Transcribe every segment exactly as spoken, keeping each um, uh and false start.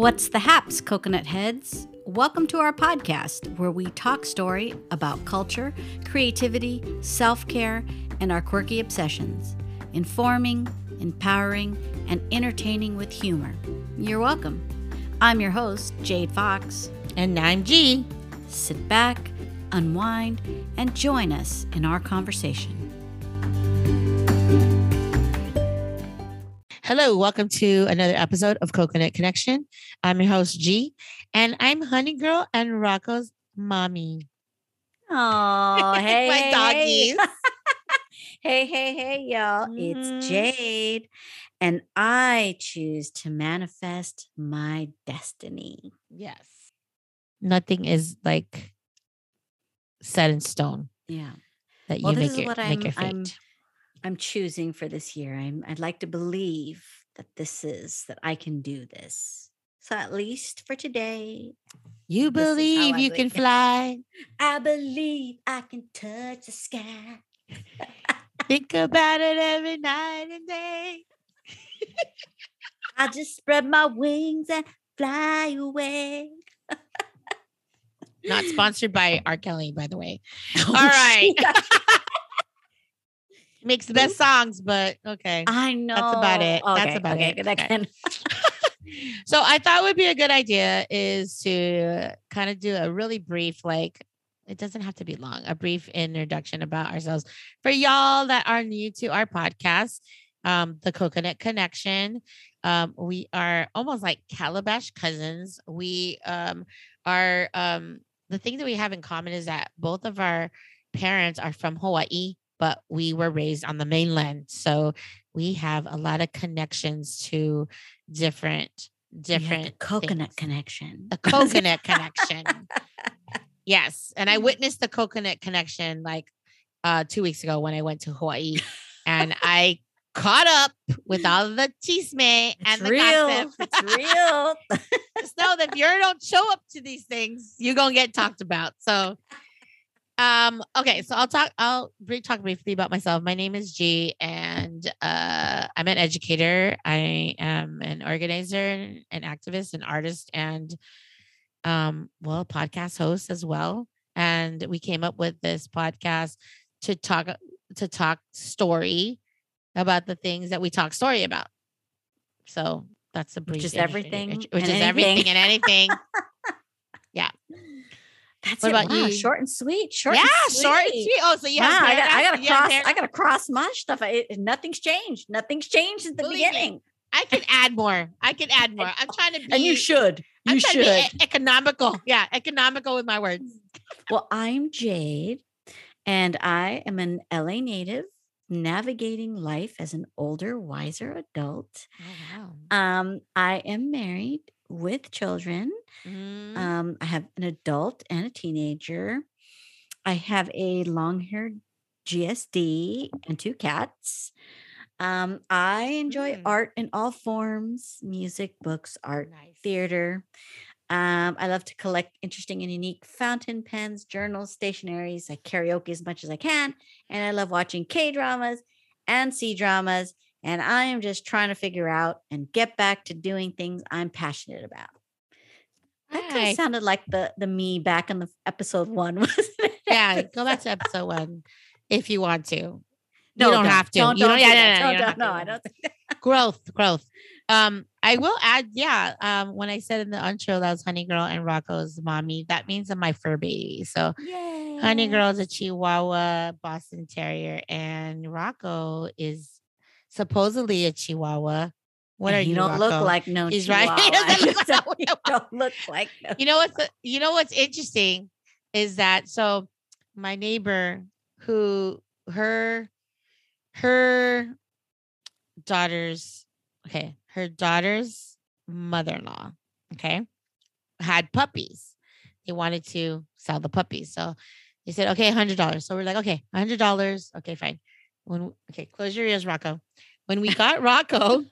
What's the haps, Coconut Heads? Welcome to our podcast where we talk story about culture, creativity, self-care, and our quirky obsessions. Informing, empowering, and entertaining with humor. You're welcome. I'm your host, Jade Fox. And I'm G. Sit back, unwind, and join us in our conversation. Hello, welcome to another episode of Coconut Connection. I'm your host, G, and I'm Honey Girl and Rocco's mommy. Oh, hey, my doggies. hey, hey, hey, y'all. Mm-hmm. It's Jade, and I choose to manifest my destiny. Yes. Nothing is like set in stone. Yeah. That well, you make your, make your fate. I'm, I'm choosing for this year. I'm, I'd like to believe that this is, that I can do this. So at least for today. You believe you can fly. I believe I can touch the sky. Think about it every night and day. I'll just spread my wings and fly away. Not sponsored by R. Kelly, by the way. All right. Makes the best songs, but okay. I know. That's about it. Okay, That's about okay, it. That okay. So I thought would be a good idea is to kind of do a really brief, like it doesn't have to be long, a brief introduction about ourselves for y'all that are new to our podcast, um, The Coconut Connection. Um, we are almost like Calabash cousins. We um, are, um, the thing that we have in common is that both of our parents are from Hawaii, but we were raised on the mainland. So we have a lot of connections to different, different coconut connection, the coconut connection. Yes. And I witnessed the coconut connection like uh, two weeks ago when I went to Hawaii and I caught up with all the chisme and it's the real. Gossip. It's real. Just know that if you don't show up to these things, you're going to get talked about. So Um, okay, so I'll talk, I'll talk briefly about myself. My name is G and, uh, I'm an educator. I am an organizer, an activist, an artist, and, um, well, podcast host as well. And we came up with this podcast to talk, to talk story about the things that we talk story about. So that's a brief, which is everything, which is anything. everything and anything. Yeah. That's what it. About wow, you? Short and sweet. Short yeah, and sweet. short and sweet. Oh, so you wow, have I got, I got to cross. I got to cross my stuff. I, it, nothing's changed. Nothing's changed at the Believe beginning. Me. I can add more. I can add more. I'm trying to be. And you should. You I'm should. To be economical. Yeah, economical with my words. Well, I'm Jade, and I am an L A native navigating life as an older, wiser adult. Oh, wow. Um, I am married with children. Mm. Um, I have an adult and a teenager. I have a long-haired G S D and two cats. Um, I enjoy mm. art in all forms, music, books, art, nice. theater. Um, I love to collect interesting and unique fountain pens, journals, stationaries. I karaoke as much as I can. And I love watching K-dramas and C-dramas. And I am just trying to figure out and get back to doing things I'm passionate about. That Hi. kind of sounded like the the me back in the episode one, wasn't it? Yeah, go back to episode one if you want to. No, you don't, don't have to. Don't, you don't, don't, yeah, no, no, no, don't, don't, no, I don't think that. Growth, growth. Um, I will add, yeah, um, when I said in the intro that was Honey Girl and Rocco's mommy, that means I'm my fur baby. So Yay. Honey Girl is a Chihuahua, Boston Terrier, and Rocco is supposedly a Chihuahua. What are you? You don't Rocco? look like no He's Chihuahua. Right. He doesn't look like no you don't look like no You know what's the, you know what's interesting is that so my neighbor who her her daughter's okay, her daughter's mother-in-law, okay, had puppies. They wanted to sell the puppies. So they said, okay, one hundred dollars. So we're like, okay, one hundred dollars. Okay, fine. When okay, close your ears, Rocco. When we got Rocco,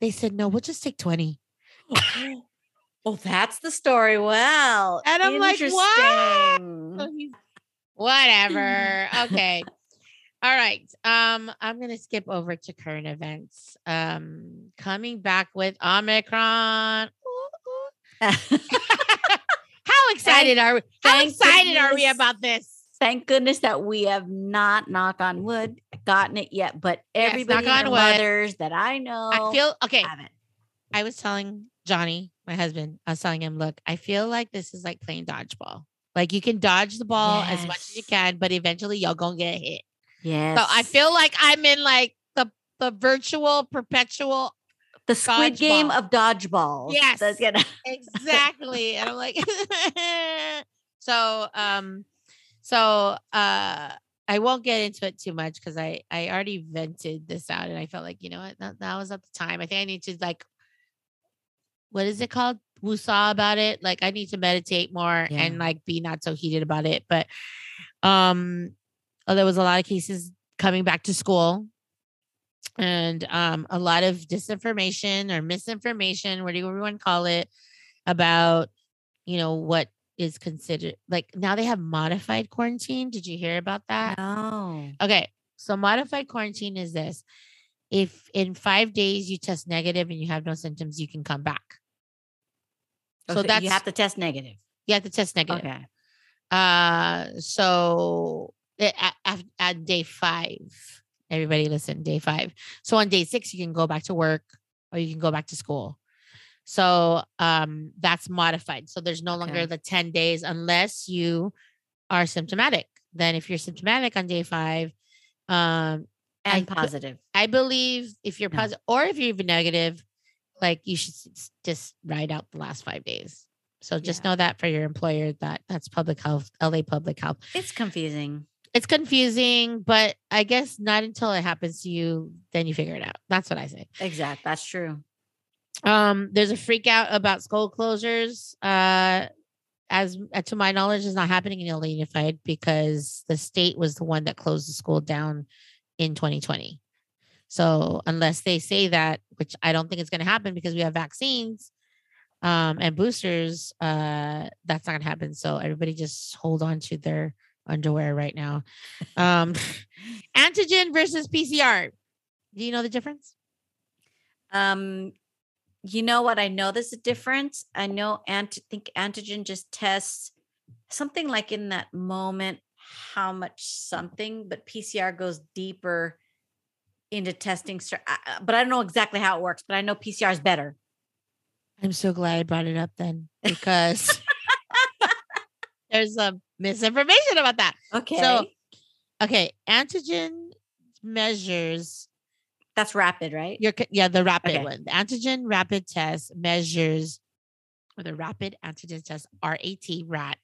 they said, no, we'll just take twenty. Oh, well, that's the story. Wow. And I'm like, what? Whatever. Okay. All right. Um, I'm going to skip over to current events. Um, coming back with Omicron. Ooh. How excited thank, are we? How excited goodness, are we about this? Thank goodness that we have not, knock on wood, gotten it yet. But everybody, yes, and mothers that I know, I feel okay. Haven't. I was telling Johnny, my husband, I was telling him, look, I feel like this is like playing dodgeball. Like you can dodge the ball yes. as much as you can, but eventually y'all gonna get hit. Yes. So I feel like I'm in like the the virtual perpetual. The squid dodgeball. Game of dodgeball. Yes, that's gonna- exactly. And I'm like, so, um, so, uh, I won't get into it too much because I, I already vented this out and I felt like, you know what, that, that was at the time. I think I need to like, what is it called? Wusaw about it. Like I need to meditate more yeah. and like be not so heated about it. But, um, oh, there was a lot of cases coming back to school. And um, a lot of disinformation or misinformation, whatever you want to call it, about, you know, what is considered like now they have modified quarantine. Did you hear about that? No. Okay. So modified quarantine is this. If in five days you test negative and you have no symptoms, you can come back. So, so that's you have to test negative. You have to test negative. Okay. Uh, so at, at, at day five. Everybody listen, day five. So on day six, you can go back to work or you can go back to school. So um, that's modified. So there's no okay. longer the ten days unless you are symptomatic. Then if you're symptomatic on day five. Um, and I, positive. I believe if you're positive no. or if you're even negative, like you should just ride out the last five days. So just yeah. know that for your employer that that's public health, L A Public Health. It's confusing. It's confusing, but I guess not until it happens to you, then you figure it out. That's what I say. Exact. That's true. Um, there's a freak out about school closures. Uh, as to my knowledge, is not happening in Illinois Unified because the state was the one that closed the school down in twenty twenty. So unless they say that, which I don't think it's going to happen because we have vaccines um, and boosters, uh, that's not going to happen. So everybody just hold on to their underwear right now. Um, antigen versus P C R. Do you know the difference? Um, you know what? I know there's a difference. I know ant- think antigen just tests something like in that moment, how much something, but P C R goes deeper into testing. But I don't know exactly how it works, but I know P C R is better. I'm so glad I brought it up then because there's a misinformation about that. Okay. So, okay. Antigen measures. That's rapid, right? Your, yeah, the rapid okay. one. The antigen rapid test measures, or the rapid antigen test, R A T, R A T,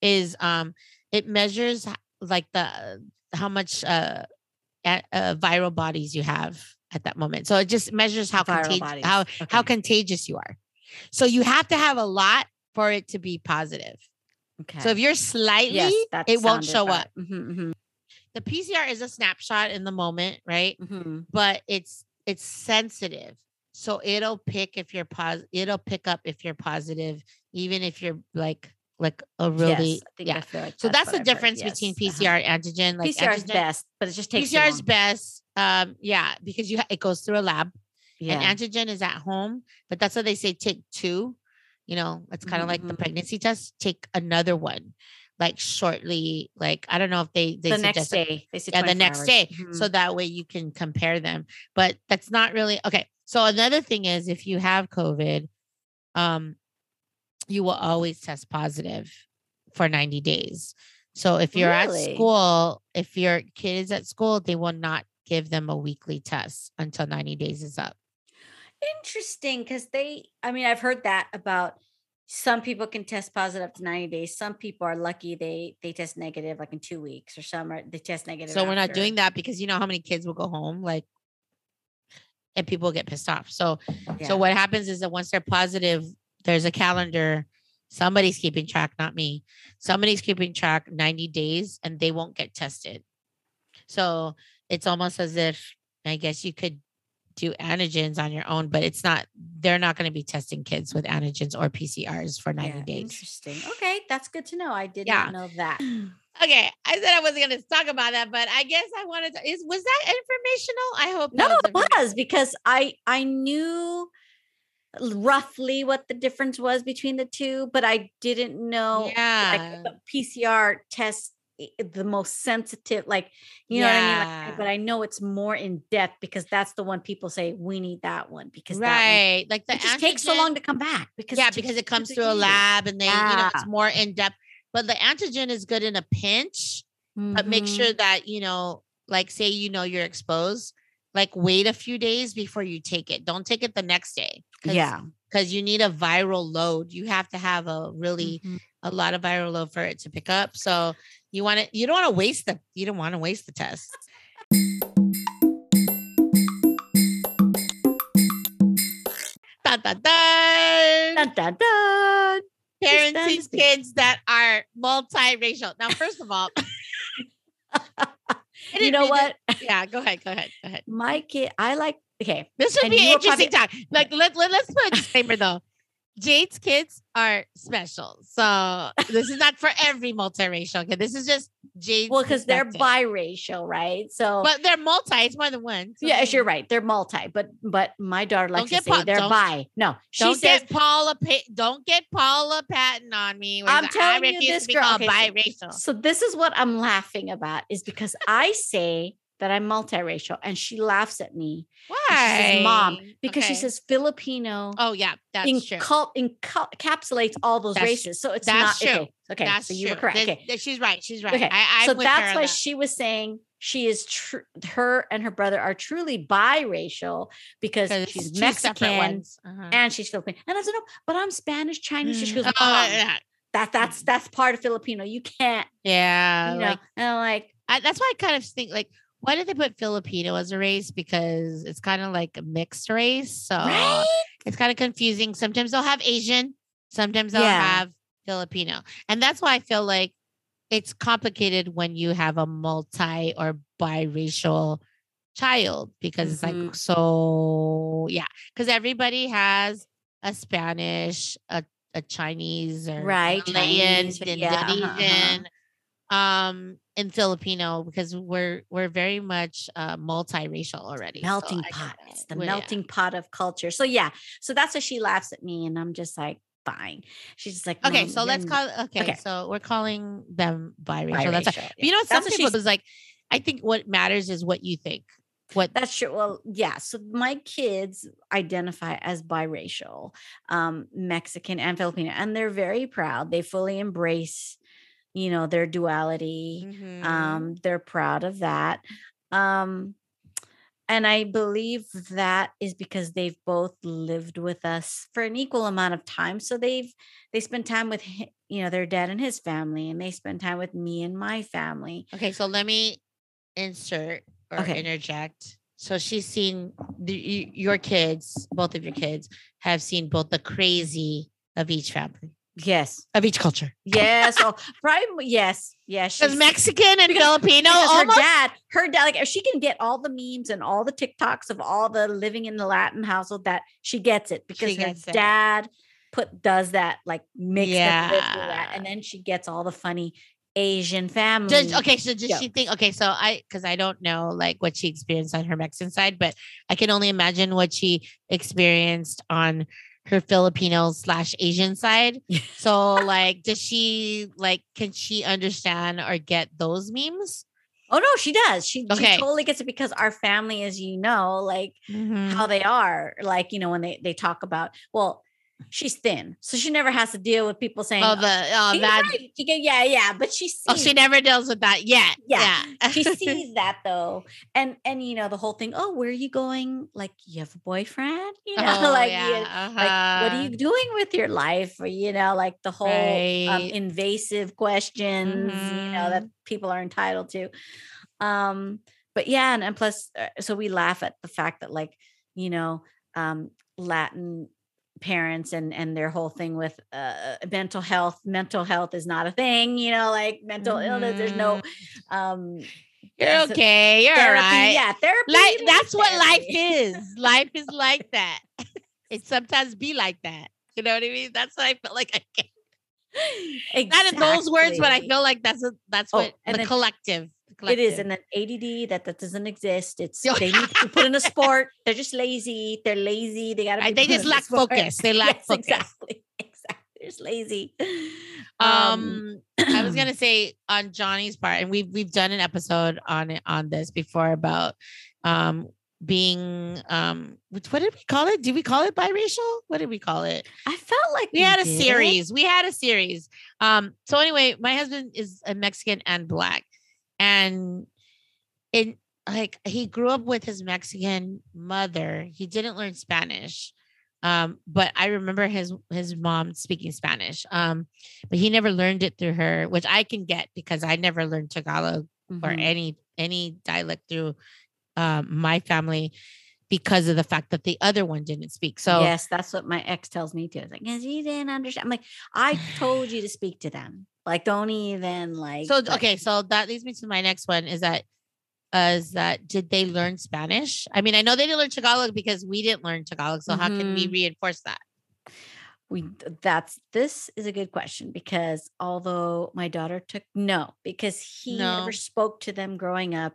is um, it measures like the how much uh, a, uh viral bodies you have at that moment. So it just measures how contag- how okay. how contagious you are. So you have to have a lot for it to be positive. Okay. So if you're slightly, yes, it won't show right. up. Mm-hmm, mm-hmm. The P C R is a snapshot in the moment, right? Mm-hmm. But it's it's sensitive, so it'll pick if you're pos- It'll pick up if you're positive, even if you're like like a really yes, yeah. Like so that's, that's the I've difference yes. between P C R uh-huh. and antigen. Like P C R is best, but it just takes P C R is best. Um, yeah, because you ha- it goes through a lab, yeah. and antigen is at home. But that's why they say take two. You know, it's kind of mm-hmm. like the pregnancy test. Take another one, like shortly. Like I don't know if they they the next day. They yeah, the next hours. Day, mm-hmm. so that way you can compare them. But that's not really okay. So another thing is, if you have COVID, um, you will always test positive for ninety days. So if you're really? At school, if your kid is at school, they will not give them a weekly test until ninety days is up. Interesting, because they, I mean, I've heard that about some people can test positive up to ninety days. Some people are lucky they they test negative like in two weeks or some are they test negative. So after. We're not doing that because you know how many kids will go home like and people get pissed off. So yeah. so what happens is that once they're positive, there's a calendar. Somebody's keeping track, not me. Somebody's keeping track ninety days and they won't get tested. So it's almost as if I guess you could do antigens on your own, but it's not, they're not going to be testing kids with antigens or P C Rs for ninety yeah, days. Interesting. Okay. That's good to know. I did yeah. not know that. Okay. I said I wasn't going to talk about that, but I guess I wanted to, is, was that informational? I hope. No, it was because I, I knew roughly what the difference was between the two, but I didn't know yeah. like, the P C R test the most sensitive, like, you know yeah. what I mean? Like, but I know it's more in depth because that's the one people say we need that one because right. that one, like the it just antigen, takes so long to come back because yeah, it because it comes through a lab and they, yeah. you know, it's more in depth, but the antigen is good in a pinch, mm-hmm. but make sure that, you know, like say, you know, you're exposed, like wait a few days before you take it. Don't take it the next day. Cause, yeah. Cause you need a viral load. You have to have a really, mm-hmm. a lot of viral load for it to pick up. So you want to, you don't want to waste the, you don't want to waste the test. Dun, dun, dun. Dun, dun, dun. Parenting kids that are multiracial. Now, first of all, you know what? That, yeah, go ahead. Go ahead. Go ahead. My kid, I like, okay. This would and be an interesting probably- time. Like, let, let, let's put a disclaimer though. Jade's kids are special. So this is not for every multiracial kid. This is just Jade's. Well, because they're biracial, right? So but they're multi, it's more than one. So. Yes, you're right. They're multi, but but my daughter likes to say pa- they're bi. No, she don't says, get Paula pa- don't get Paula Patton on me. I'm telling I you this girl okay, biracial. So, so this is what I'm laughing about is because I say that I'm multiracial. And she laughs at me. Why? She says, Mom, because okay. she says Filipino. Oh yeah. That's incul- true. Encapsulates all those that's races. True. So it's that's not. True. Okay. okay. That's so you true. were correct. Okay. There's, she's right. She's right. Okay. I, so that's why that. she was saying she is true. Her and her brother are truly biracial because she's Mexican uh-huh. and she's Filipino. And I said, no, but I'm Spanish, Chinese. Mm. She goes, oh, oh yeah. that, that's, that's part of Filipino. You can't. Yeah. You know, like, and I'm like, I, that's why I kind of think like, why did they put Filipino as a race? Because it's kind of like a mixed race. So right? It's kind of confusing. Sometimes they'll have Asian. Sometimes they'll yeah. have Filipino. And that's why I feel like it's complicated when you have a multi or biracial child. Because mm-hmm. it's like, so yeah. Because everybody has a Spanish, a, a Chinese, or right. Malayan, Chinese, yeah. Indonesian. Uh-huh. Um, in Filipino, because we're we're very much uh, multiracial already. Melting so pot. It's the well, melting yeah. pot of culture. So yeah. So that's why she laughs at me, and I'm just like, fine. She's just like, okay. So let's call. Okay, okay. So we're calling them biracial. biracial. That's right. Yeah. You know, some that's people was like, I think what matters is what you think. What that's true. Well, yeah. So my kids identify as biracial, um, Mexican and Filipino, and they're very proud. They fully embrace. You know, their duality, mm-hmm. um, they're proud of that. Um, and I believe that is because they've both lived with us for an equal amount of time. So they've, they spend time with, you know, their dad and his family, and they spend time with me and my family. Okay. So let me insert or okay. interject. So she's seen the, your kids, both of your kids have seen both the crazy of each family. Yes. Of each culture. Yes. Oh, probably, yes. Yes. She's Mexican and because, Filipino. Because almost. Her dad, her dad, like if she can get all the memes and all the TikToks of all the living in the Latin household that she gets it because she her dad it. put, does that like mix yeah. them with that. And then she gets all the funny Asian family. Does, okay. So does jokes. she think, okay. So I, cause I don't know like what she experienced on her Mexican side, but I can only imagine what she experienced on her Filipino slash Asian side. So like, does she like, can she understand or get those memes? Oh no, she does. She, okay. she totally gets it because our family, as you know, like mm-hmm. how they are, like, you know, when they, they talk about, well, she's thin. So she never has to deal with people saying, oh, the, oh, that, right. she goes, yeah, yeah. But she, sees, oh, she never deals with that yet. Yeah. yeah. She sees that though. And, and, you know, the whole thing, oh, where are you going? Like you have a boyfriend, you know, oh, like, yeah. you, uh-huh. like, what are you doing with your life? Or, you know, like the whole right. um, invasive questions, mm-hmm. you know, that people are entitled to. Um, but yeah. And, and plus, uh, so we laugh at the fact that like, you know, um, Latin parents and and their whole thing with uh mental health mental health is not a thing, you know, like mental mm. illness, there's no um you're okay, you're all right, yeah, therapy like that's therapy. What life is life is like that. It sometimes be like that, you know what I mean? That's what I feel like I can't exactly. not in those words, but I feel like that's a, that's oh, what the then, collective Collective. It is an A D D that, that doesn't exist. It's they need to put in a sport. They're just lazy. They're lazy. They gotta. Be they just lack sport. focus. They lack yes, focus. Exactly. Exactly. They're just lazy. Um, I was gonna say on Johnny's part, and we've we've done an episode on on this before about um being um what did we call it? Did we call it biracial? What did we call it? I felt like we, we had a did. series. We had a series. Um. So anyway, my husband is a Mexican and Black. And in like he grew up with his Mexican mother. He didn't learn Spanish, um, but I remember his his mom speaking Spanish. Um, but he never learned it through her, which I can get because I never learned Tagalog mm-hmm. or any any dialect through um, my family because of the fact that the other one didn't speak. So yes, that's what my ex tells me too. It's like, because you didn't understand. I'm like, I told you to speak to them. Like, don't even like. So, okay. So that leads me to my next one is that, uh, is that, did they learn Spanish? I mean, I know they didn't learn Tagalog because we didn't learn Tagalog. So mm-hmm. how can we reinforce that? We, that's, this is a good question because although my daughter took no, because he no. never spoke to them growing up.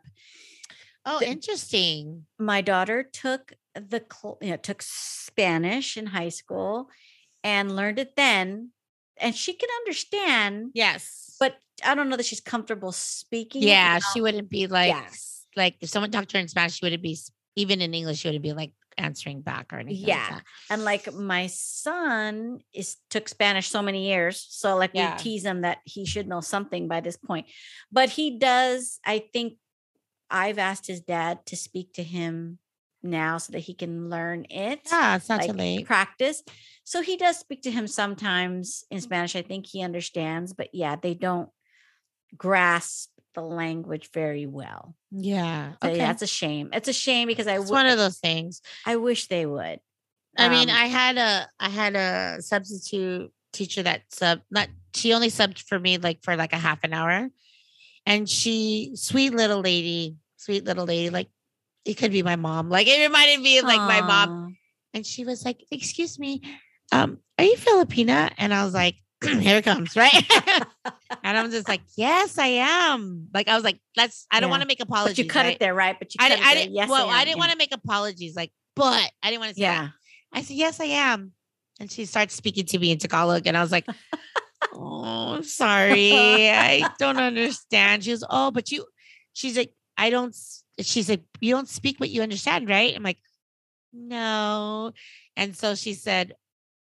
Oh, the, interesting. My daughter took the, you know, took Spanish in high school and learned it then. And she can understand. Yes. But I don't know that she's comfortable speaking. Yeah. Now. She wouldn't be like, yes. like if someone talked to her in Spanish, she wouldn't be, even in English, she wouldn't be like answering back or anything. Yeah. Like and like my son is took Spanish so many years. So like yeah. we tease him that he should know something by this point, but he does. I think I've asked his dad to speak to him now so that he can learn it. Yeah, it's not like, too late. Practice. So he does speak to him sometimes in Spanish. I think he understands, but yeah, they don't grasp the language very well. Yeah. So okay. yeah, it's a shame. It's a shame because I it's w- one of those things. I wish they would. I um, mean, I had a I had a substitute teacher that sub not she only subbed for me like for like a half an hour. And she sweet little lady, sweet little lady, like it could be my mom. Like it reminded me of like Aww. my mom. And she was like, excuse me, um, are you Filipina? And I was like, here it comes. Right. And I'm just like, yes, I am. Like, I was like, let's, I don't yeah. want to make apologies. But you cut right? it there. Right. But you cut I, it I there. Didn't, yes, well, I, I didn't yeah. want to make apologies. Like, but I didn't want to say yeah. that. I said, yes, I am. And she starts speaking to me in Tagalog. And I was like, oh, I'm sorry. I don't understand. She was, oh, but you, she's like, I don't, she's like, you don't speak what you understand, right? I'm like, no. And so she said,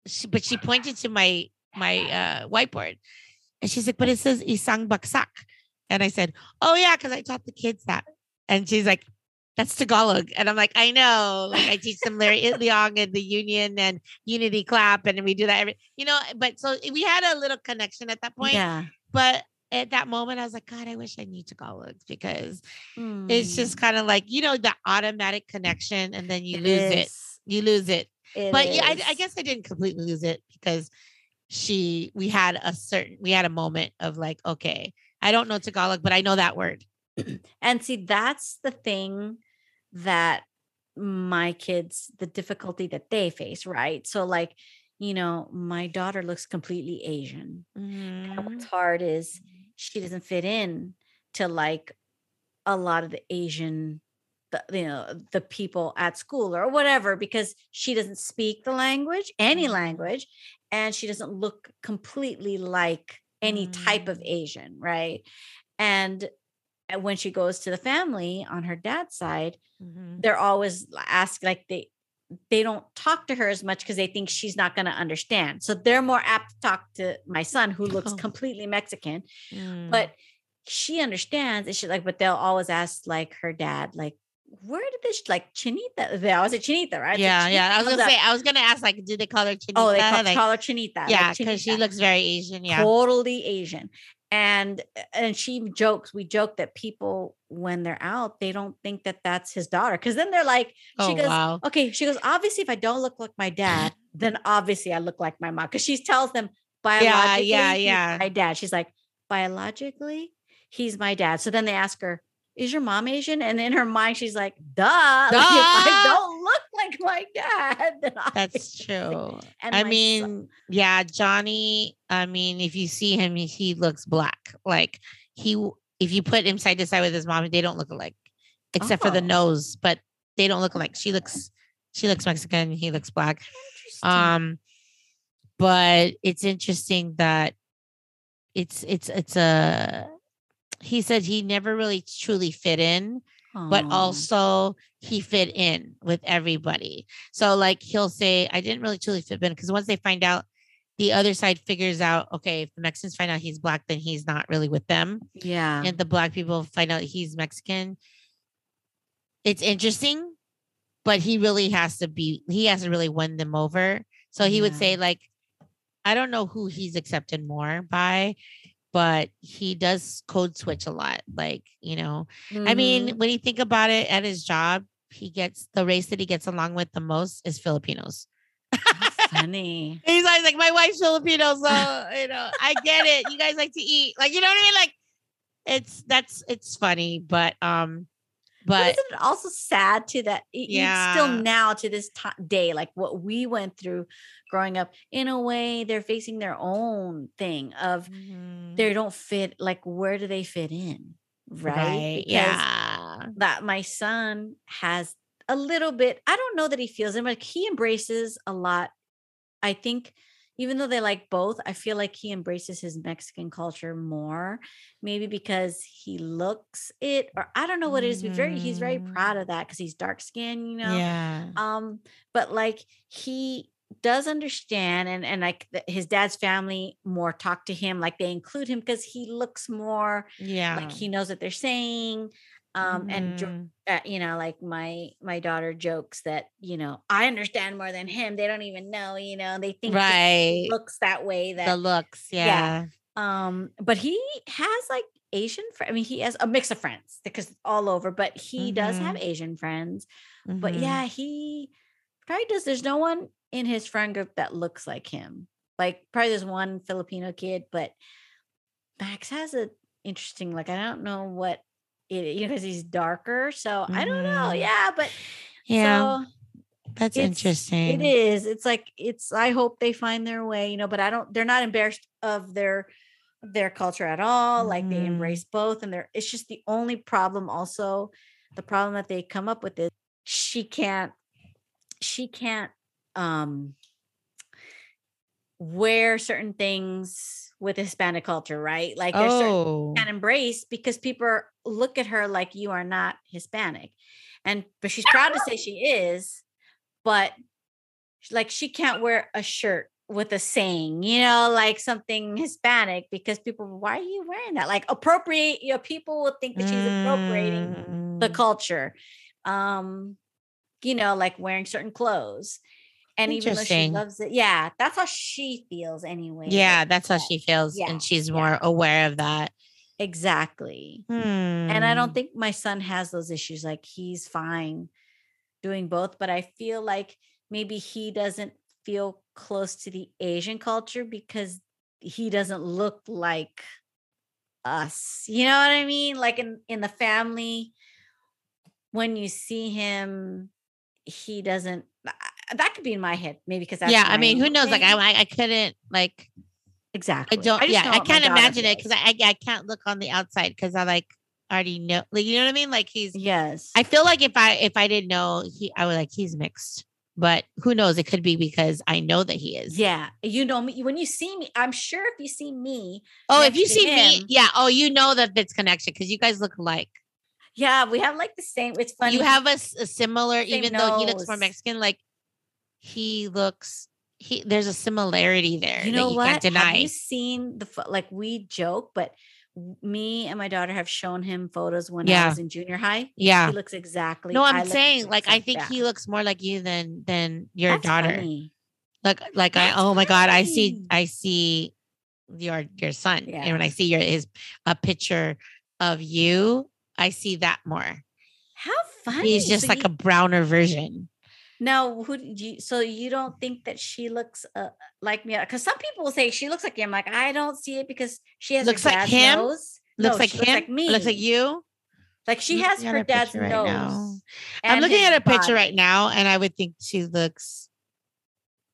she, but she pointed to my, my uh, whiteboard and she's like, but it says isang baksak. And I said, oh yeah. Cause I taught the kids that. And she's like, that's Tagalog. And I'm like, I know, like I teach them Larry Itliong and the union and unity clap. And we do that every, you know, but so we had a little connection at that point, yeah. but at that moment, I was like, God, I wish I knew Tagalog because mm. it's just kind of like, you know, the automatic connection and then you it lose is. it. You lose it. it but yeah, I, I guess I didn't completely lose it because she, we had a certain, we had a moment of like, okay, I don't know Tagalog, but I know that word. And see, that's the thing that my kids, the difficulty that they face, right? So like, you know, my daughter looks completely Asian. Mm. And what's hard is, she doesn't fit in to like a lot of the Asian, the, you know, the people at school or whatever, because she doesn't speak the language, any language, and she doesn't look completely like any mm. type of Asian, right? And when she goes to the family on her dad's side, mm-hmm. they're always asked like they they don't talk to her as much because they think she's not going to understand. So they're more apt to talk to my son who looks oh. completely Mexican, mm. but she understands. And she's like, but they'll always ask like her dad, like, where did this like Chinita? They always say Chinita, right? Yeah. Like, Chinita yeah. I was going to say, I was going to ask like, did they call her Chinita? Oh, they call, like, call her Chinita. Yeah. Because like she looks very Asian. Yeah. Totally Asian. And, and she jokes, we joke that people, when they're out, they don't think that that's his daughter. Cause then they're like, oh, she goes, wow. okay. She goes, obviously if I don't look like my dad, then obviously I look like my mom. Cause she tells them biologically, yeah, yeah, yeah. my dad, she's like, biologically, he's my dad. So then they ask her, is your mom Asian? And in her mind, she's like, duh, duh. Like, if I don't look like my dad. Then that's true. And I mean, son. yeah, Johnny, I mean, if you see him, he looks Black. Like he, if you put him side to side with his mom, they don't look alike, except oh. for the nose, but they don't look alike. She looks, she looks Mexican. He looks black. Um, but it's interesting that it's, it's, it's a, he said he never really truly fit in, Aww. But also he fit in with everybody. So like, he'll say, I didn't really truly fit in. Cause once they find out, the other side figures out, okay, if the Mexicans find out he's black, then he's not really with them. Yeah. And the black people find out he's Mexican. It's interesting, but he really has to be, he has to really win them over. So he yeah. would say like, I don't know who he's accepted more by, but he does code switch a lot. Like, you know, mm-hmm. I mean, when you think about it at his job, he gets the race that he gets along with the most is Filipinos. Funny. He's always like, my wife's Filipino, so you know, I get it. You guys like to eat, like, you know what I mean? Like, it's that's it's funny, but um, but, but isn't it also sad too that it, yeah, still now to this t- day, like what we went through growing up? In a way, they're facing their own thing of mm-hmm. they don't fit. Like, where do they fit in? Right? right. Yeah. That my son has a little bit. I don't know that he feels it, but he embraces a lot. I think even though they like both, I feel like he embraces his Mexican culture more, maybe because he looks it, or I don't know what it is. But very, he's very proud of that because he's dark skinned, you know? Yeah. Um, but like he does understand, and, and like the, his dad's family more talk to him, like they include him because he looks more, yeah, like he knows what they're saying. Um, mm-hmm. And, uh, you know, like my, my daughter jokes that, you know, I understand more than him. They don't even know, you know, they think right. it looks that way. That the looks. Yeah. yeah. Um, but he has like Asian, fr- I mean, he has a mix of friends because all over, but he mm-hmm. does have Asian friends, mm-hmm. but yeah, he probably does. There's no one in his friend group that looks like him. Like probably there's one Filipino kid, but Max has a interesting, like, I don't know what, it, you know, because he's darker, so mm-hmm. I don't know. Yeah, but yeah, so that's interesting. It is. It's like it's. I hope they find their way, you know. But I don't. They're not embarrassed of their their culture at all. Mm-hmm. Like they embrace both, and they're. It's just the only problem. Also, the problem that they come up with is she can't. She can't um, wear certain things with Hispanic culture, right? Like there's oh. certain can't embrace because people are, look at her like you are not Hispanic. And but she's proud to say she is, but like she can't wear a shirt with a saying, you know, like something Hispanic because people, why are you wearing that? Like appropriate, you know, people will think that she's appropriating mm. the culture. Um, you know, like wearing certain clothes. And even though she loves it, yeah, that's how she feels anyway. Yeah, that's how she feels. Yeah, and she's more yeah. aware of that. Exactly. Hmm. And I don't think my son has those issues. Like he's fine doing both, but I feel like maybe he doesn't feel close to the Asian culture because he doesn't look like us. You know what I mean? Like in, in the family, when you see him, he doesn't. That could be in my head, maybe because that's yeah. I mean, who knows? Thing. Like, I I couldn't like exactly. I don't. I yeah, I can't imagine it because I I can't look on the outside because I like already know. Like, you know what I mean? Like he's yes. I feel like if I if I didn't know he, I would like he's mixed. But who knows? It could be because I know that he is. Yeah, you know me when you see me. I'm sure if you see me. Oh, if you see him, me, yeah. Oh, you know that it's connection because you guys look alike. Yeah, we have like the same. It's funny. You have a, a similar, even nose. Though he looks more Mexican, like. He looks, he, there's a similarity there. You know that you what? Can't deny. Have you seen the, like we joke, but me and my daughter have shown him photos when yeah. I was in junior high. Yeah. He looks exactly. No, I'm I saying like, like, I think that. He looks more like you than, than your That's daughter. Funny. Like, like That's I, oh my funny. God, I see, I see your, your son. Yeah. And when I see your, his, a picture of you, I see that more. How funny. He's just so like you- a browner version. Now, who do you, so you don't think that she looks uh, like me? Because some people will say she looks like him. Like I don't see it because she has looks her dad's like him. Nose. Looks no, like him. Looks like me. Looks like you. Like she has her dad's right nose. Now. I'm looking at a body. Picture right now, and I would think she looks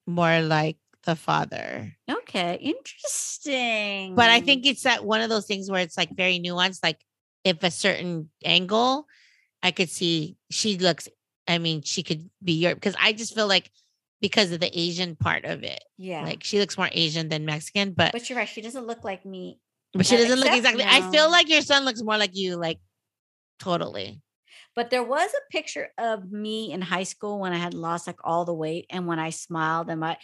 more like the father. Okay, interesting. But I think it's that one of those things where it's like very nuanced. Like if a certain angle, I could see she looks, I mean, she could be Europe, because I just feel like because of the Asian part of it. Yeah. Like she looks more Asian than Mexican, but. But you're right. She doesn't look like me. But she doesn't look exactly. No. I feel like your son looks more like you, like totally. But there was a picture of me in high school when I had lost like all the weight. And when I smiled and my,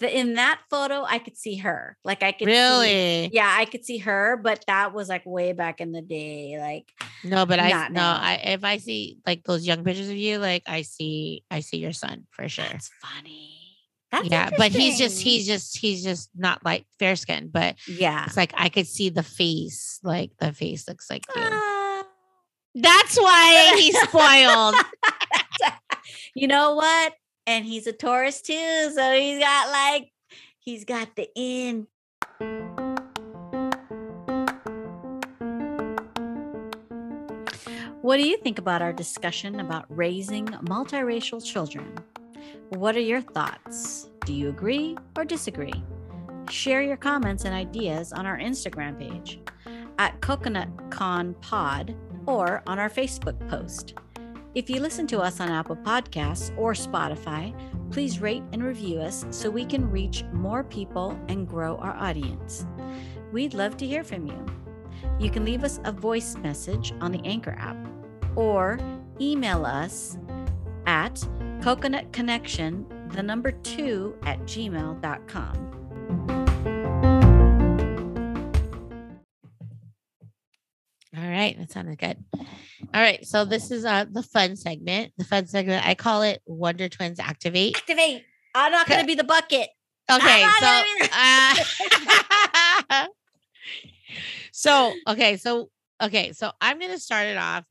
in that photo, I could see her. Like I could really, see, yeah, I could see her, but that was like way back in the day. Like, no, but I, no, I, if I see like those young pictures of you, like I see, I see your son for sure. That's funny. That's yeah, but he's just, he's just, he's just not like fair skin, but yeah, it's like, I could see the face, like the face looks like you. Uh, That's why he's spoiled. You know what? And he's a Taurus too. So he's got like, he's got the in. What do you think about our discussion about raising multiracial children? What are your thoughts? Do you agree or disagree? Share your comments and ideas on our Instagram page at CoconutConPod or on our Facebook post. If you listen to us on Apple Podcasts or Spotify, please rate and review us so we can reach more people and grow our audience. We'd love to hear from you. You can leave us a voice message on the Anchor app or email us at CoconutConnection, the number two at gmail dot com. All right. That sounded good. All right. So this is uh, the fun segment. The fun segment. I call it Wonder Twins Activate. Activate. I'm not going to be the bucket. Okay. So, the- uh, so, okay. So, okay. So I'm going to start it off.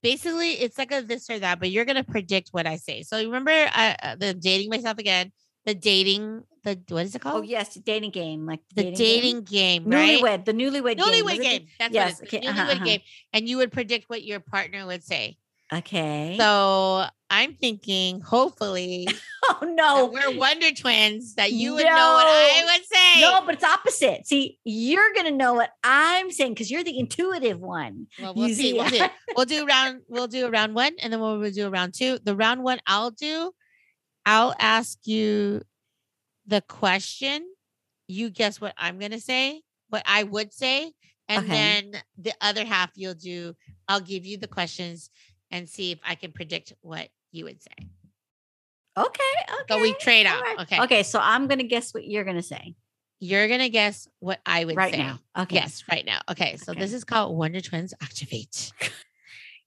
Basically, it's like a this or that, but you're going to predict what I say. So remember uh, the dating myself again, the dating, the what is it called? Oh, yes. Dating game. Like the dating, dating game. game, right? Newlywed. The newlywed, newlywed game. game. That's yes. what it is. Okay. Newlywed uh-huh, uh-huh. game. And you would predict what your partner would say. Okay. So I'm thinking, hopefully. Oh, no. We're Wonder Twins, that you would no. know what I would say. No, but it's opposite. See, you're going to know what I'm saying because you're the intuitive one. Well, we'll see. see. We'll, do we'll do round. We'll do round one, and then we'll do a round two. The round one I'll do, I'll ask you the question. You guess what I'm going to say, what I would say. And okay. then the other half you'll do, I'll give you the questions and see if I can predict what you would say. Okay. Okay. So we trade out. Right. Okay. Okay. So I'm going to guess what you're going to say. You're going to guess what I would right say. Right now. Okay. Yes. Right now. Okay. So okay. This is called Wonder Twins Activate.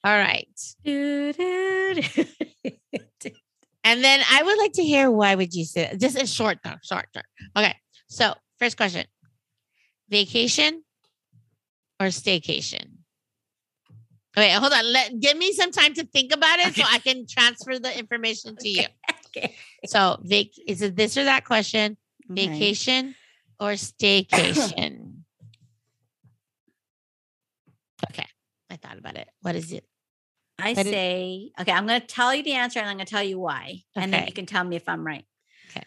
All right. Do, do, do, do. And then I would like to hear why would you say just a short term, short term. Okay. So first question, vacation or staycation? Wait, hold on. Let give me some time to think about it okay. so I can transfer the information to you. Okay. okay. So, vac- is it this or that question? Vacation okay. or staycation? Okay, I thought about it. What is it? I what say is- okay. I'm going to tell you the answer, and I'm going to tell you why, okay. and then you can tell me if I'm right. Okay.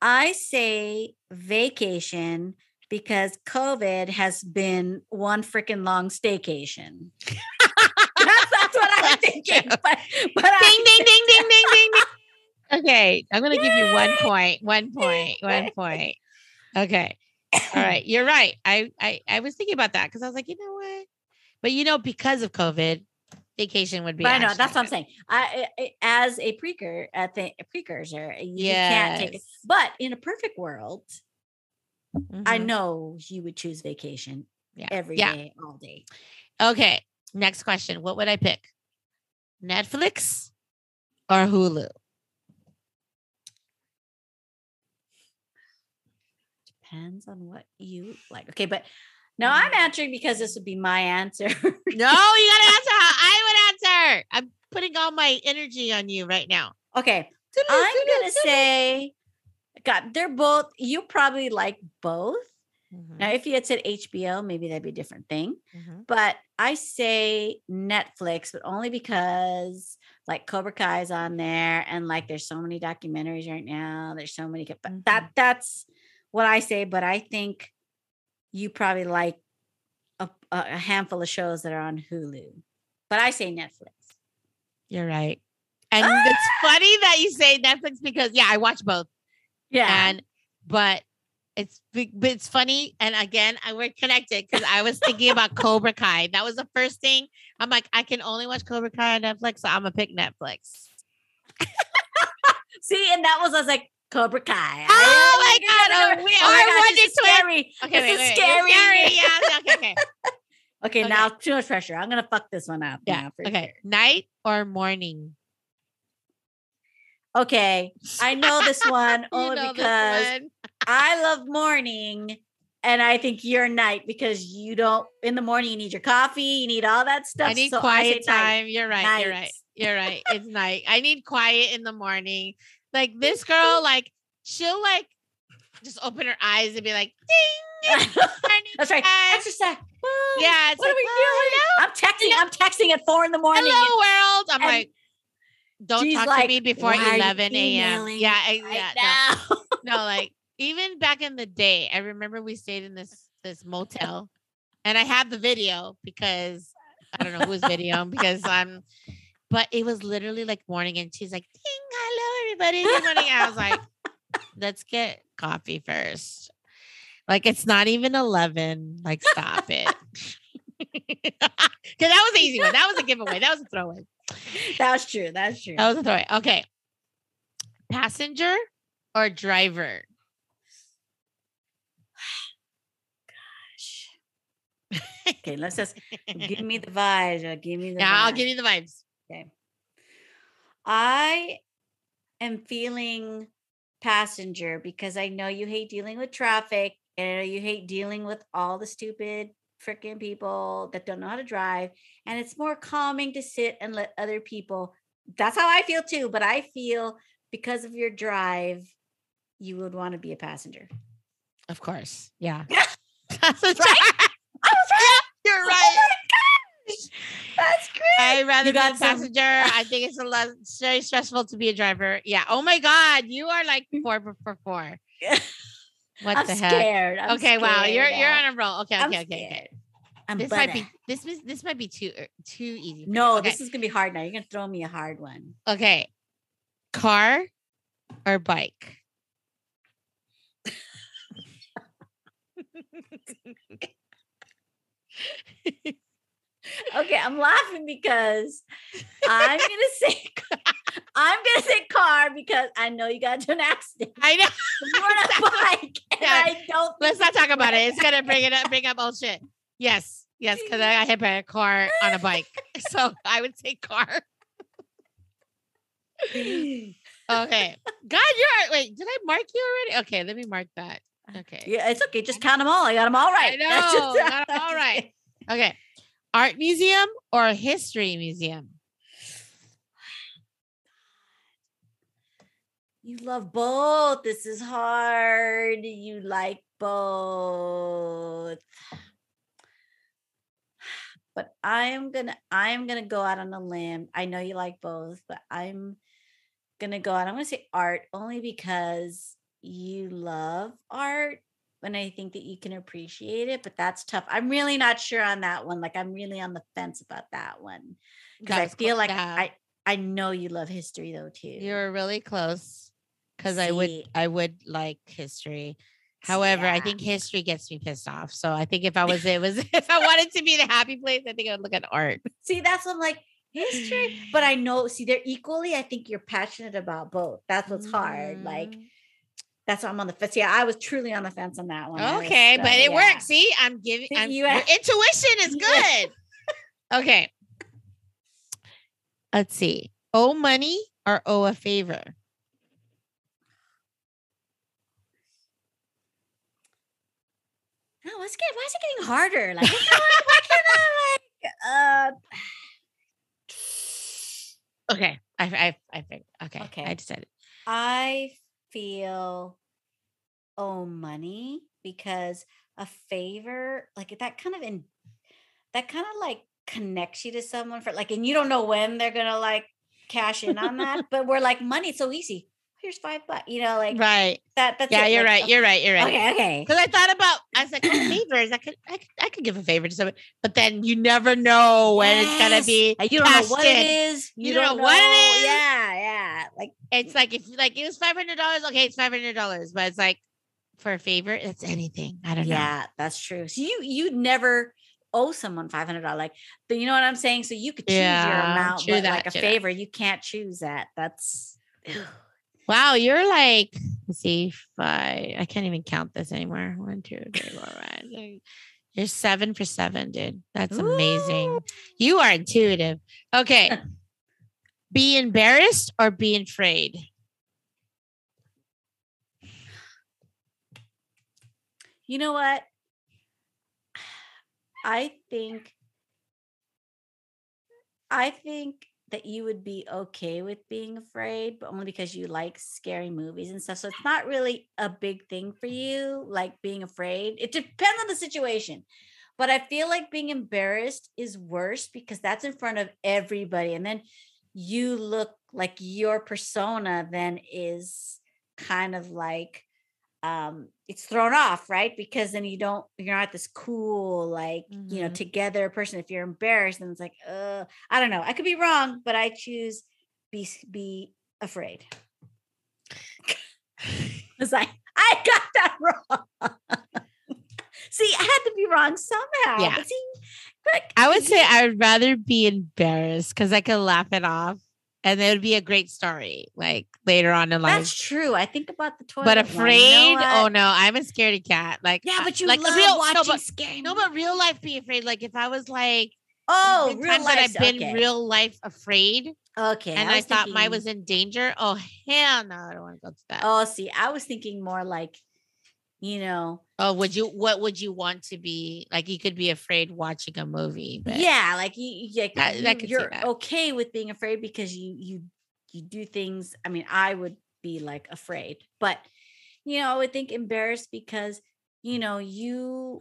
I say vacation because COVID has been one freaking long staycation. That's what I was thinking. But, but ding, I, ding, ding, ding, ding, ding, ding. Okay. I'm going to give you one point, one point, one point. Okay. All right. You're right. I, I, I was thinking about that because I was like, you know what? But, you know, because of COVID, vacation would be. But I know. That's what I'm saying. I, I as a precursor, at the precursor, you yes. can't take it. But in a perfect world, mm-hmm. I know you would choose vacation yeah. every yeah. day, all day. Okay. Next question. What would I pick? Netflix or Hulu? Depends on what you like. Okay, but now I'm answering because this would be my answer. No, you got to answer how I would answer. I'm putting all my energy on you right now. Okay. I'm going to say, God, they're both, you probably like both. Mm-hmm. Now, if you had said H B O, maybe that'd be a different thing. Mm-hmm. But I say Netflix, but only because like Cobra Kai is on there, and like there's so many documentaries right now. There's so many. But mm-hmm. that that's what I say. But I think you probably like a, a handful of shows that are on Hulu. But I say Netflix. You're right. And ah! It's funny that you say Netflix because, yeah, I watch both. Yeah. And, but it's, but it's funny. And again, I we're connected because I was thinking about Cobra Kai. That was the first thing. I'm like, I can only watch Cobra Kai on Netflix. So I'm going to pick Netflix. See, and that was, I was like, Cobra Kai. Oh, oh my God. Oh, we are Wonder Twins. Okay, wait, wait, scary. Scary. Yeah. Okay, okay. Okay, okay, now too much pressure. I'm going to fuck this one up. Yeah. Now for okay. Sure. Night or morning? Okay. I know this one only because one. I love morning and I think you're night because you don't, in the morning, you need your coffee. You need all that stuff. I need so quiet I time. Night. You're right. Night. You're right. You're right. It's night. I need quiet in the morning. Like this girl, like she'll like just open her eyes and be like, ding. That's right. Exercise. Whoa. Yeah, it's what like, are we oh, doing? I'm texting. I'm texting at four in the morning. Hello, world. I'm and like, don't talk like, to me before eleven a.m. Yeah, I, right yeah. No. no, like even back in the day, I remember we stayed in this this motel, and I have the video because I don't know who's video because I'm, but it was literally like morning, and she's like, ding, hello, everybody, good morning. I was like, let's get coffee first. Like, it's not even eleven. Like, stop it. Because that was an easy one. That was a giveaway. That was a throwaway. That's true. That's true. That was a throwaway. Okay. Passenger or driver? Gosh. Okay, let's just give me the vibes. Give me the yeah, vibes. I'll give you the vibes. Okay. I am feeling passenger because I know you hate dealing with traffic. And I know you hate dealing with all the stupid freaking people that don't know how to drive. And it's more calming to sit and let other people. That's how I feel too. But I feel because of your drive, you would want to be a passenger. Of course. Yeah. That's right. I was right. You're right. Oh my gosh. That's great. I'd rather you be a passenger. I think it's a lot. It's very stressful to be a driver. Yeah. Oh my God. You are like four for four. What I'm the heck? Scared. I'm okay, scared wow, you're now. You're on a roll. Okay, okay, I'm okay, okay. I'm this butter. might be this is this might be too too easy. No, okay. This is gonna be hard now. You're gonna throw me a hard one. Okay, car or bike? Okay, I'm laughing because I'm gonna say. I'm going to say car because I know you got into an accident. I know. You're on a bike. And yeah. I don't. Let's not talk about it. It's going to bring it up, bring up old shit. Yes. Yes. Because I got hit by a car on a bike. So I would say car. Okay. God, you're, wait, did I mark you already? Okay. Let me mark that. Okay. Yeah, it's okay. Just count them all. I got them all right. I know. Just, I got them all right. Okay. Art museum or history museum? You love both. This is hard. You like both. But I am gonna I am gonna go out on a limb. I know you like both, but I'm gonna go out. I'm gonna say art only because you love art and I think that you can appreciate it, but that's tough. I'm really not sure on that one. Like I'm really on the fence about that one. Because I feel cool. like yeah. I I know you love history though too. You're really close. Because I would, I would like history. However, yeah. I think history gets me pissed off. So I think if I was, it was if I wanted to be the happy place, I think I would look at art. See, that's what I'm like history, but I know. See, they're equally. I think you're passionate about both. That's what's hard. Mm. Like that's what I'm on the fence. Yeah, I was truly on the fence on that one. Okay, was, but so, it yeah. works. See, I'm giving. I'm, you have, your intuition is good. Yeah. Okay. Let's see. Owe money or owe a favor. Oh, what's getting, why is it getting harder? Like, why can't I, like, uh... okay. I, I, I figured. Okay. Okay. I decided. I feel owe money because a favor, like that kind of in, that kind of like connects you to someone for like, and you don't know when they're going to like cash in on that, but we're like money. It's so easy. here's five bucks, you know, like, right. That, that's yeah, it. You're like, right. Okay. You're right. You're right. Okay. Okay. Cause I thought about, I was like, oh, favors, I could, I could, I could give a favor to someone, but then you never know when yes. it's going to be, like, you don't know what it is. You, you don't, don't know, know what it is. Yeah. Yeah. Like, it's like, if like it was five hundred dollars. Okay. It's five hundred dollars, but it's like for a favor, it's anything. I don't yeah, know. Yeah. That's true. So you, you never owe someone five hundred dollars. Like, you know what I'm saying? So you could choose yeah, your amount, but that, like a favor, that. You can't choose that. That's ugh. Wow, you're like, let's see, five, I can't even count this anymore. One, two, three, four, five. Six. You're seven for seven, dude. That's ooh. Amazing. You are intuitive. Okay. Be embarrassed or be afraid? You know what? I think, I think, that you would be okay with being afraid, but only because you like scary movies and stuff. So it's not really a big thing for you, like being afraid. It depends on the situation. But I feel like being embarrassed is worse because that's in front of everybody. And then you look like your persona then is kind of like, um, it's thrown off, right? Because then you don't, you're not this cool, like, mm-hmm. you know, together person. If you're embarrassed, then it's like, uh, I don't know. I could be wrong, but I choose be, be afraid. It's like, I got that wrong. See, I had to be wrong somehow. Yeah. See, like, I would say I would rather be embarrassed because I could laugh it off. And it would be a great story, like later on in life. That's true. I think about the toilet. But afraid? One, you know, oh no, I'm a scaredy cat. Like yeah, but you like love real, watching no, but, scary. No, but real life be afraid. Like if I was like, oh, real times life, that I've been okay. real life afraid. Okay, and I, I thought thinking, mine was in danger. Oh hell no, I don't want to go to that. Oh, see, I was thinking more like, you know. Oh, would you? What would you want to be? Like you could be afraid watching a movie. But yeah, like you, like that, you that you're okay with being afraid because you you you do things. I mean, I would be like afraid, but you know, I would think embarrassed because you know you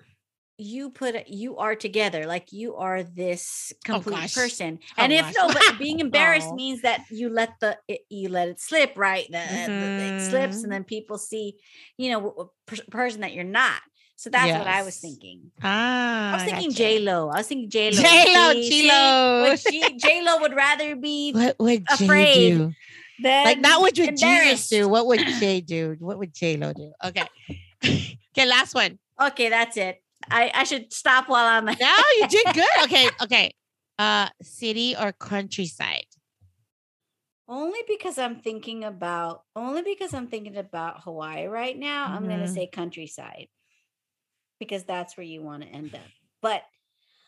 you put you are together, like you are this complete oh person. Oh and gosh. If no, but being embarrassed oh. means that you let the it, you let it slip, right? The, mm-hmm. the, it slips, and then people see, you know, person that you're not. So that's yes. what I was thinking. Ah, I was thinking gotcha. J Lo. I was thinking J Lo. J Lo, J Lo. J Lo would rather be what would afraid Jay do? Than like not what would Jesus do. What would Jay do? What would J Lo do? Okay, okay, last one. Okay, that's it. I, I should stop while I'm like. No, you did good. Okay, okay. Uh, city or countryside? Only because I'm thinking about only because I'm thinking about Hawaii right now. Mm-hmm. I'm gonna say countryside because that's where you want to end up. But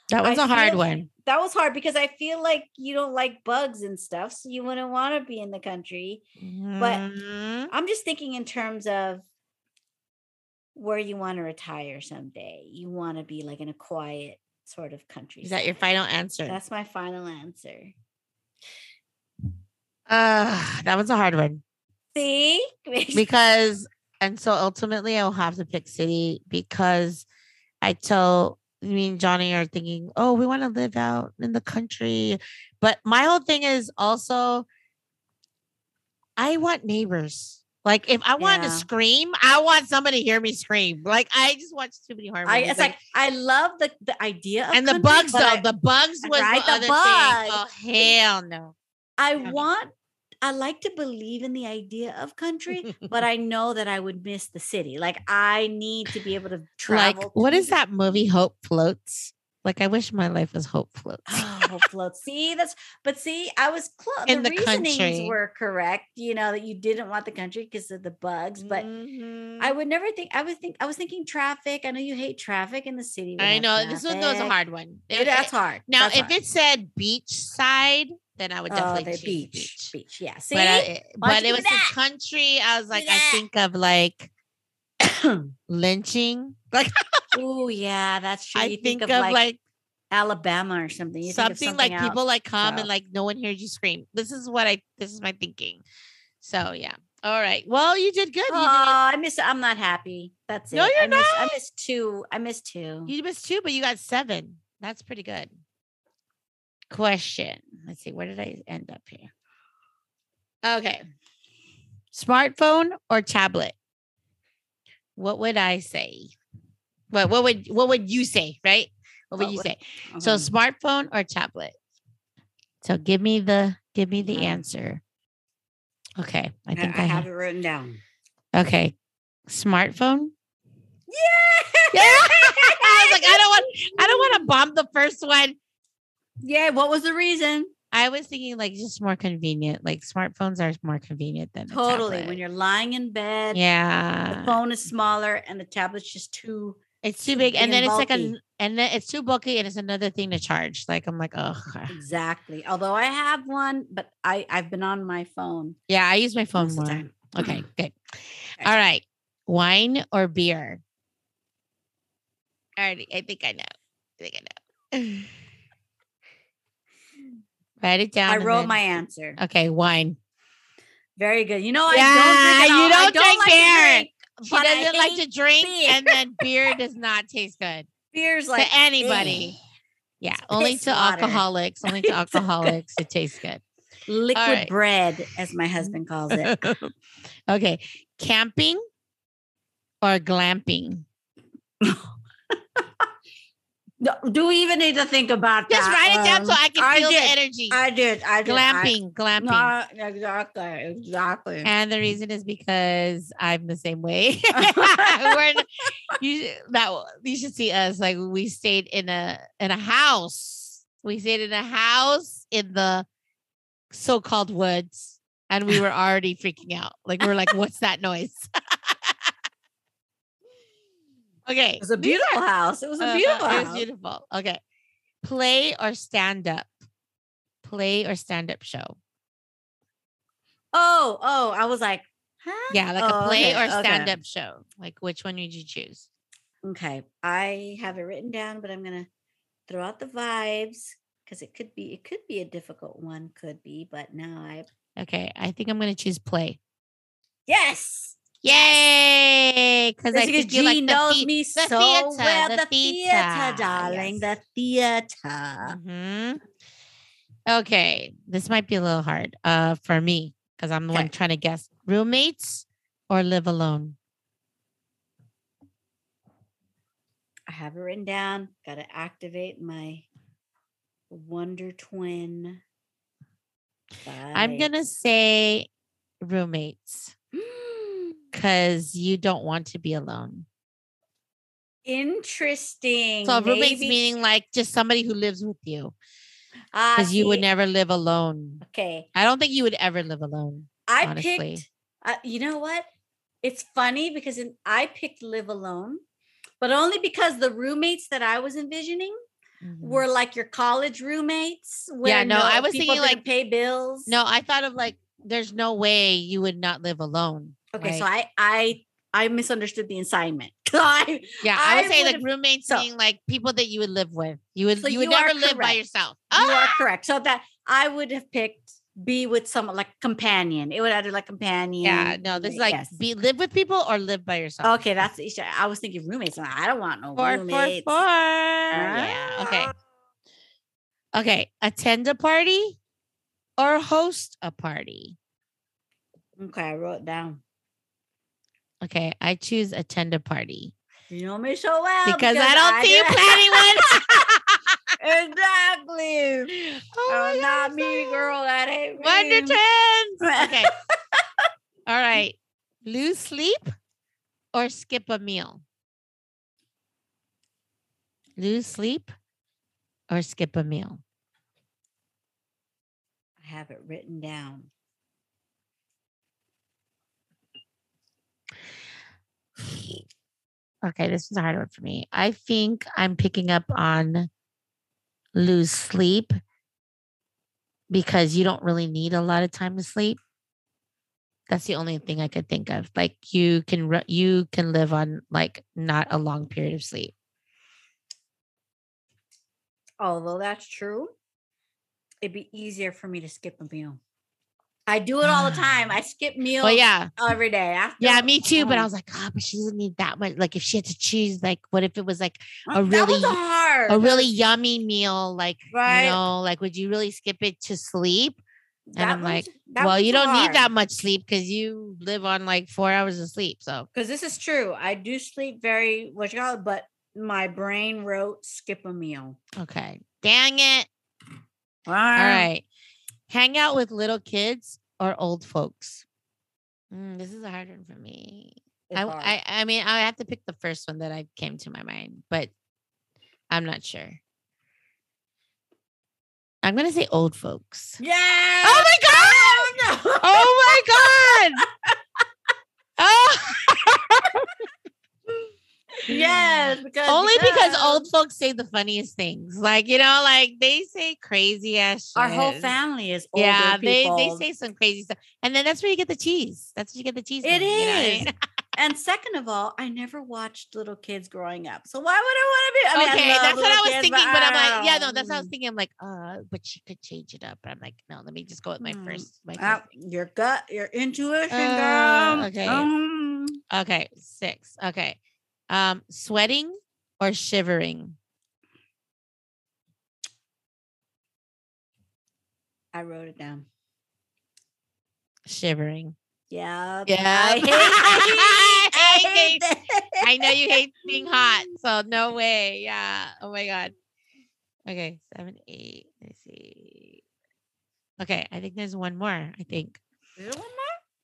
that was I a hard one. Like, that was hard because I feel like you don't like bugs and stuff, so you wouldn't want to be in the country. Mm-hmm. But I'm just thinking in terms of where you want to retire someday. You want to be like in a quiet sort of country. Is that your final answer? That's my final answer. Uh, that was a hard one. See? Because, and so ultimately I'll have to pick city because I tell, me and Johnny are thinking, oh, we want to live out in the country. But my whole thing is also, I want neighbors. Like if I want yeah. to scream, I want somebody to hear me scream. Like I just watch too many horror movies. I, it's like, like I love the, the idea of and country, the bugs though. I, the bugs was right, the other bugs. Thing. Oh hell no! I hell want. No. I like to believe in the idea of country, but I know that I would miss the city. Like I need to be able to travel. Like, what is that movie? Hope Floats. Like I wish my life was Hope Floats. Oh, Hope Floats. See, that's but see, I was close. The, the reasonings country. Were correct. You know that you didn't want the country because of the bugs. But mm-hmm. I would never think. I would think. I was thinking traffic. I know you hate traffic in the city. I know traffic. This one was a hard one. It, it, that's hard. Now, that's if hard. It said beach side, then I would definitely oh, choose beach. Beach. Beach. Yeah. See, but, I, but it was the country. I was like, I think of like lynching, like. Oh yeah, that's true. I you think, think of, of like, like Alabama or something. You something, think of something like else. People like come so. And like no one hears you scream. This is what I. This is my thinking. So yeah. All right. Well, you did good. Oh, you did. I miss. I'm not happy. That's no, it. No, you're I not. Miss, I missed two. I missed two. You missed two, but you got seven. That's pretty good. Question. Let's see. Where did I end up here? Okay. smartphone or tablet? What would I say? What what would what would you say, right? What would oh, you say? Uh-huh. So smartphone or tablet? So give me the give me the uh-huh. answer. Okay. I think I, I have it written down. Okay. Smartphone? Yeah. Yeah. I was like, I don't want I don't want to bomb the first one. Yeah, what was the reason? I was thinking like just more convenient. Like smartphones are more convenient than totally tablet. When you're lying in bed. Yeah. The phone is smaller and the tablet's just too It's too big. And then it's bulky. like a, and then it's too bulky and it's another thing to charge. Like, I'm like, oh, exactly. Although I have one, but I I've been on my phone. Yeah. I use my phone more. Time. Okay. Good. Okay. All right. Wine or beer? All right. I think I know. I think I know. Write it down. I wrote then... my answer. Okay. Wine. Very good. You know, yeah, I don't you don't, I don't drink like beer. Drink. She but doesn't like to drink, beer. And then beer does not taste good. Beer's like to anybody. Ugh. Yeah, it's only to water. alcoholics. Only to alcoholics, it tastes good. Liquid right. bread, as my husband calls it. Okay, camping or glamping? Do we even need to think about Just that? Just write it down um, so I can I feel did. the energy. I did. I did. Glamping. I, glamping. No, exactly. Exactly. And the reason is because I'm the same way. We're in, you, that, you should see us. Like we stayed in a, in a house. We stayed in a house in the so-called woods. And we were already freaking out. Like we're like, what's that noise? Okay. It was a beautiful house. It was a beautiful uh, house. It was beautiful. Okay. Play or stand up? Play or stand up show? Oh, oh, I was like, huh? Yeah, like oh, a play okay, or stand okay. up show. Like, which one would you choose? Okay. I have it written down, but I'm going to throw out the vibes because it could be, it could be a difficult one, could be, but now I. Okay. I think I'm going to choose play. Yes. Yay! Because I think G you like knows the, me the so theater, well. The, the theater, theater darling. Yes. The theater. Mm-hmm. Okay, this might be a little hard uh, for me because I'm the okay. one trying to guess. Roommates or live alone? I have it written down. Got to activate my Wonder Twin. Bye. I'm gonna say roommates. Because you don't want to be alone. Interesting. So roommates Maybe. meaning like just somebody who lives with you. Because uh, you would never live alone. Okay. I don't think you would ever live alone. I honestly. picked, uh, you know what? It's funny because in, I picked live alone, but only because the roommates that I was envisioning mm-hmm. were like your college roommates. Where yeah, no, no I was thinking like pay bills. No, I thought of like, there's no way you would not live alone. Okay, right. so I I I misunderstood the assignment. I, yeah, I would I say like roommates so, being like people that you would live with. You would so you would you never live by yourself. You ah! are correct. So that I would have picked be with someone like companion. It would either like companion. Yeah, no, this is like yes. be live with people or live by yourself. Okay, that's Isha. I was thinking roommates. I don't want no four, roommates. Four, four. Ah. Yeah. Okay. Okay, attend a party or host a party. Okay, I wrote it down. Okay, I choose attend a party. You know me so well. Because, because I don't I see you planning one. Exactly. Oh I'm not me, girl. That ain't me. Wonder Twins. Okay. All right. Lose sleep or skip a meal? Lose sleep or skip a meal? I have it written down. Okay, this is a hard one for me. I think I'm picking up on lose sleep because you don't really need a lot of time to sleep. That's the only thing I could think of. Like you can you can live on like not a long period of sleep. Although that's true, it'd be easier for me to skip a meal. I do it all the time. I skip meals well, yeah. every day. After yeah, me too. But I was like, oh, but she doesn't need that much. Like if she had to choose, like what if it was like a really hard. a really yummy meal? Like, right. you know, like would you really skip it to sleep? That and I'm was, like, well, you hard. Don't need that much sleep because you live on like four hours of sleep. So because this is true. I do sleep very, what you call it, but my brain wrote skip a meal. Okay. Dang it. All right. All right. Hang out with little kids or old folks. Mm, this is a hard one for me. I, I I mean, I have to pick the first one that I came to my mind, but I'm not sure. I'm going to say old folks. Yeah. Oh, my God. Oh, no. Oh my God. Oh. Yes. Because, Only uh, because old folks say the funniest things. Like, you know, like they say crazy ass shit. Our whole family is older yeah, they, people. Yeah, they say some crazy stuff. And then that's where you get the cheese. That's where you get the cheese. It from, is. You know what I mean? And second of all, I never watched little kids growing up. So why would I want to be? I mean, okay, I that's what I was kids, thinking. But, but I'm like, yeah, no, that's what I was thinking. I'm like, uh, but she could change it up. But I'm like, no, let me just go with my first. My uh, first. Your gut, your intuition, uh, girl. Okay. Um. Okay. Six. Okay. Um, sweating or shivering? I wrote it down. Shivering. Yeah. Yeah. I hate, I, hate, I, hate I know you hate being hot, so no way. Yeah. Oh my God. Okay, seven, eight. Let's see. Okay, I think there's one more. I think. Is there one more?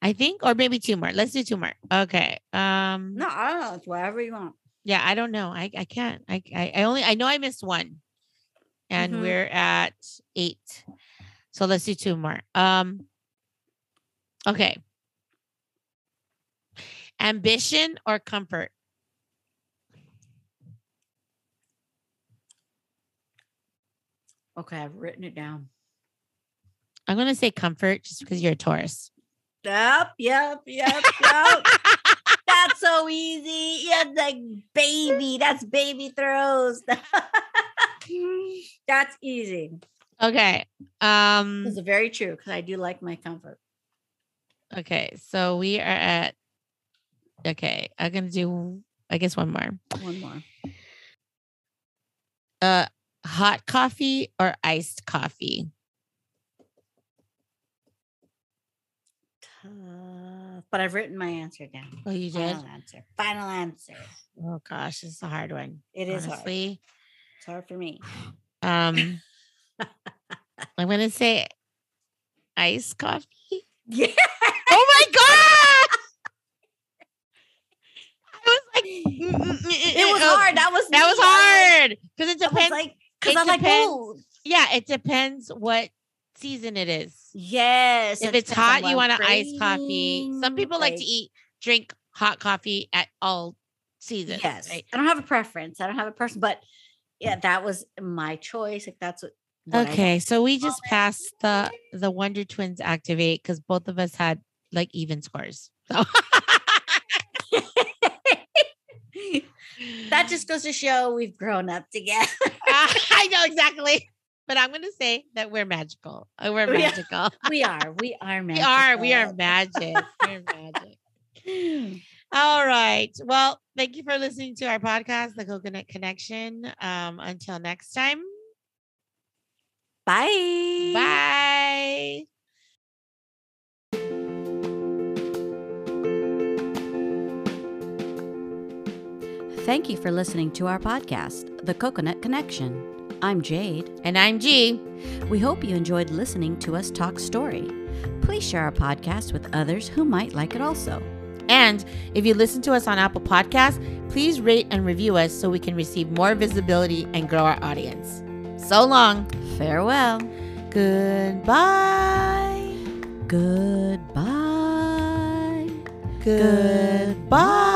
I think, or maybe two more. Let's do two more. Okay. Um. No, I don't know. It's whatever you want. Yeah, I don't know. I I can't. I I, I only I know I missed one, and mm-hmm. we're at eight. So let's do two more. Um. Okay. Ambition or comfort? Okay, I've written it down. I'm going to say comfort just because you're a Taurus. Yep, yep, yep, yep. That's so easy. Yeah, like baby. That's baby throws. That's easy. Okay. Um, it's very true because I do like my comfort. Okay, so we are at Okay, I'm going to do, I guess, one more. One more. Uh, hot coffee or iced coffee? Uh, but I've written my answer down. Oh, you did? Final answer. Final answer. Oh, gosh, this is a hard one. It is honestly. Hard. It's hard for me. Um, I'm going to say iced coffee. Yeah. Oh, my God. It was hard. That was that was hard because it depends. Like, because I'm like, oh, yeah, it depends what season it is. Yes, if it's hot, you want an iced coffee. Some people like to eat, drink hot coffee at all seasons. Yes, right? I don't have a preference. I don't have a person, but yeah, that was my choice. If that's what. what okay, so we just passed the the Wonder Twins Activate because both of us had like even scores. So. That just goes to show we've grown up together. uh, I know exactly. But I'm going to say that we're magical. We're magical. We are. We are magical. We are. We are magic. We're magic. All right. Well, thank you for listening to our podcast, The Coconut Connection. Um, until next time. Bye. Bye. Thank you for listening to our podcast, The Coconut Connection. I'm Jade. And I'm G. We hope you enjoyed listening to us talk story. Please share our podcast with others who might like it also. And if you listen to us on Apple Podcasts, please rate and review us so we can receive more visibility and grow our audience. So long. Farewell. Goodbye. Goodbye. Goodbye. Goodbye.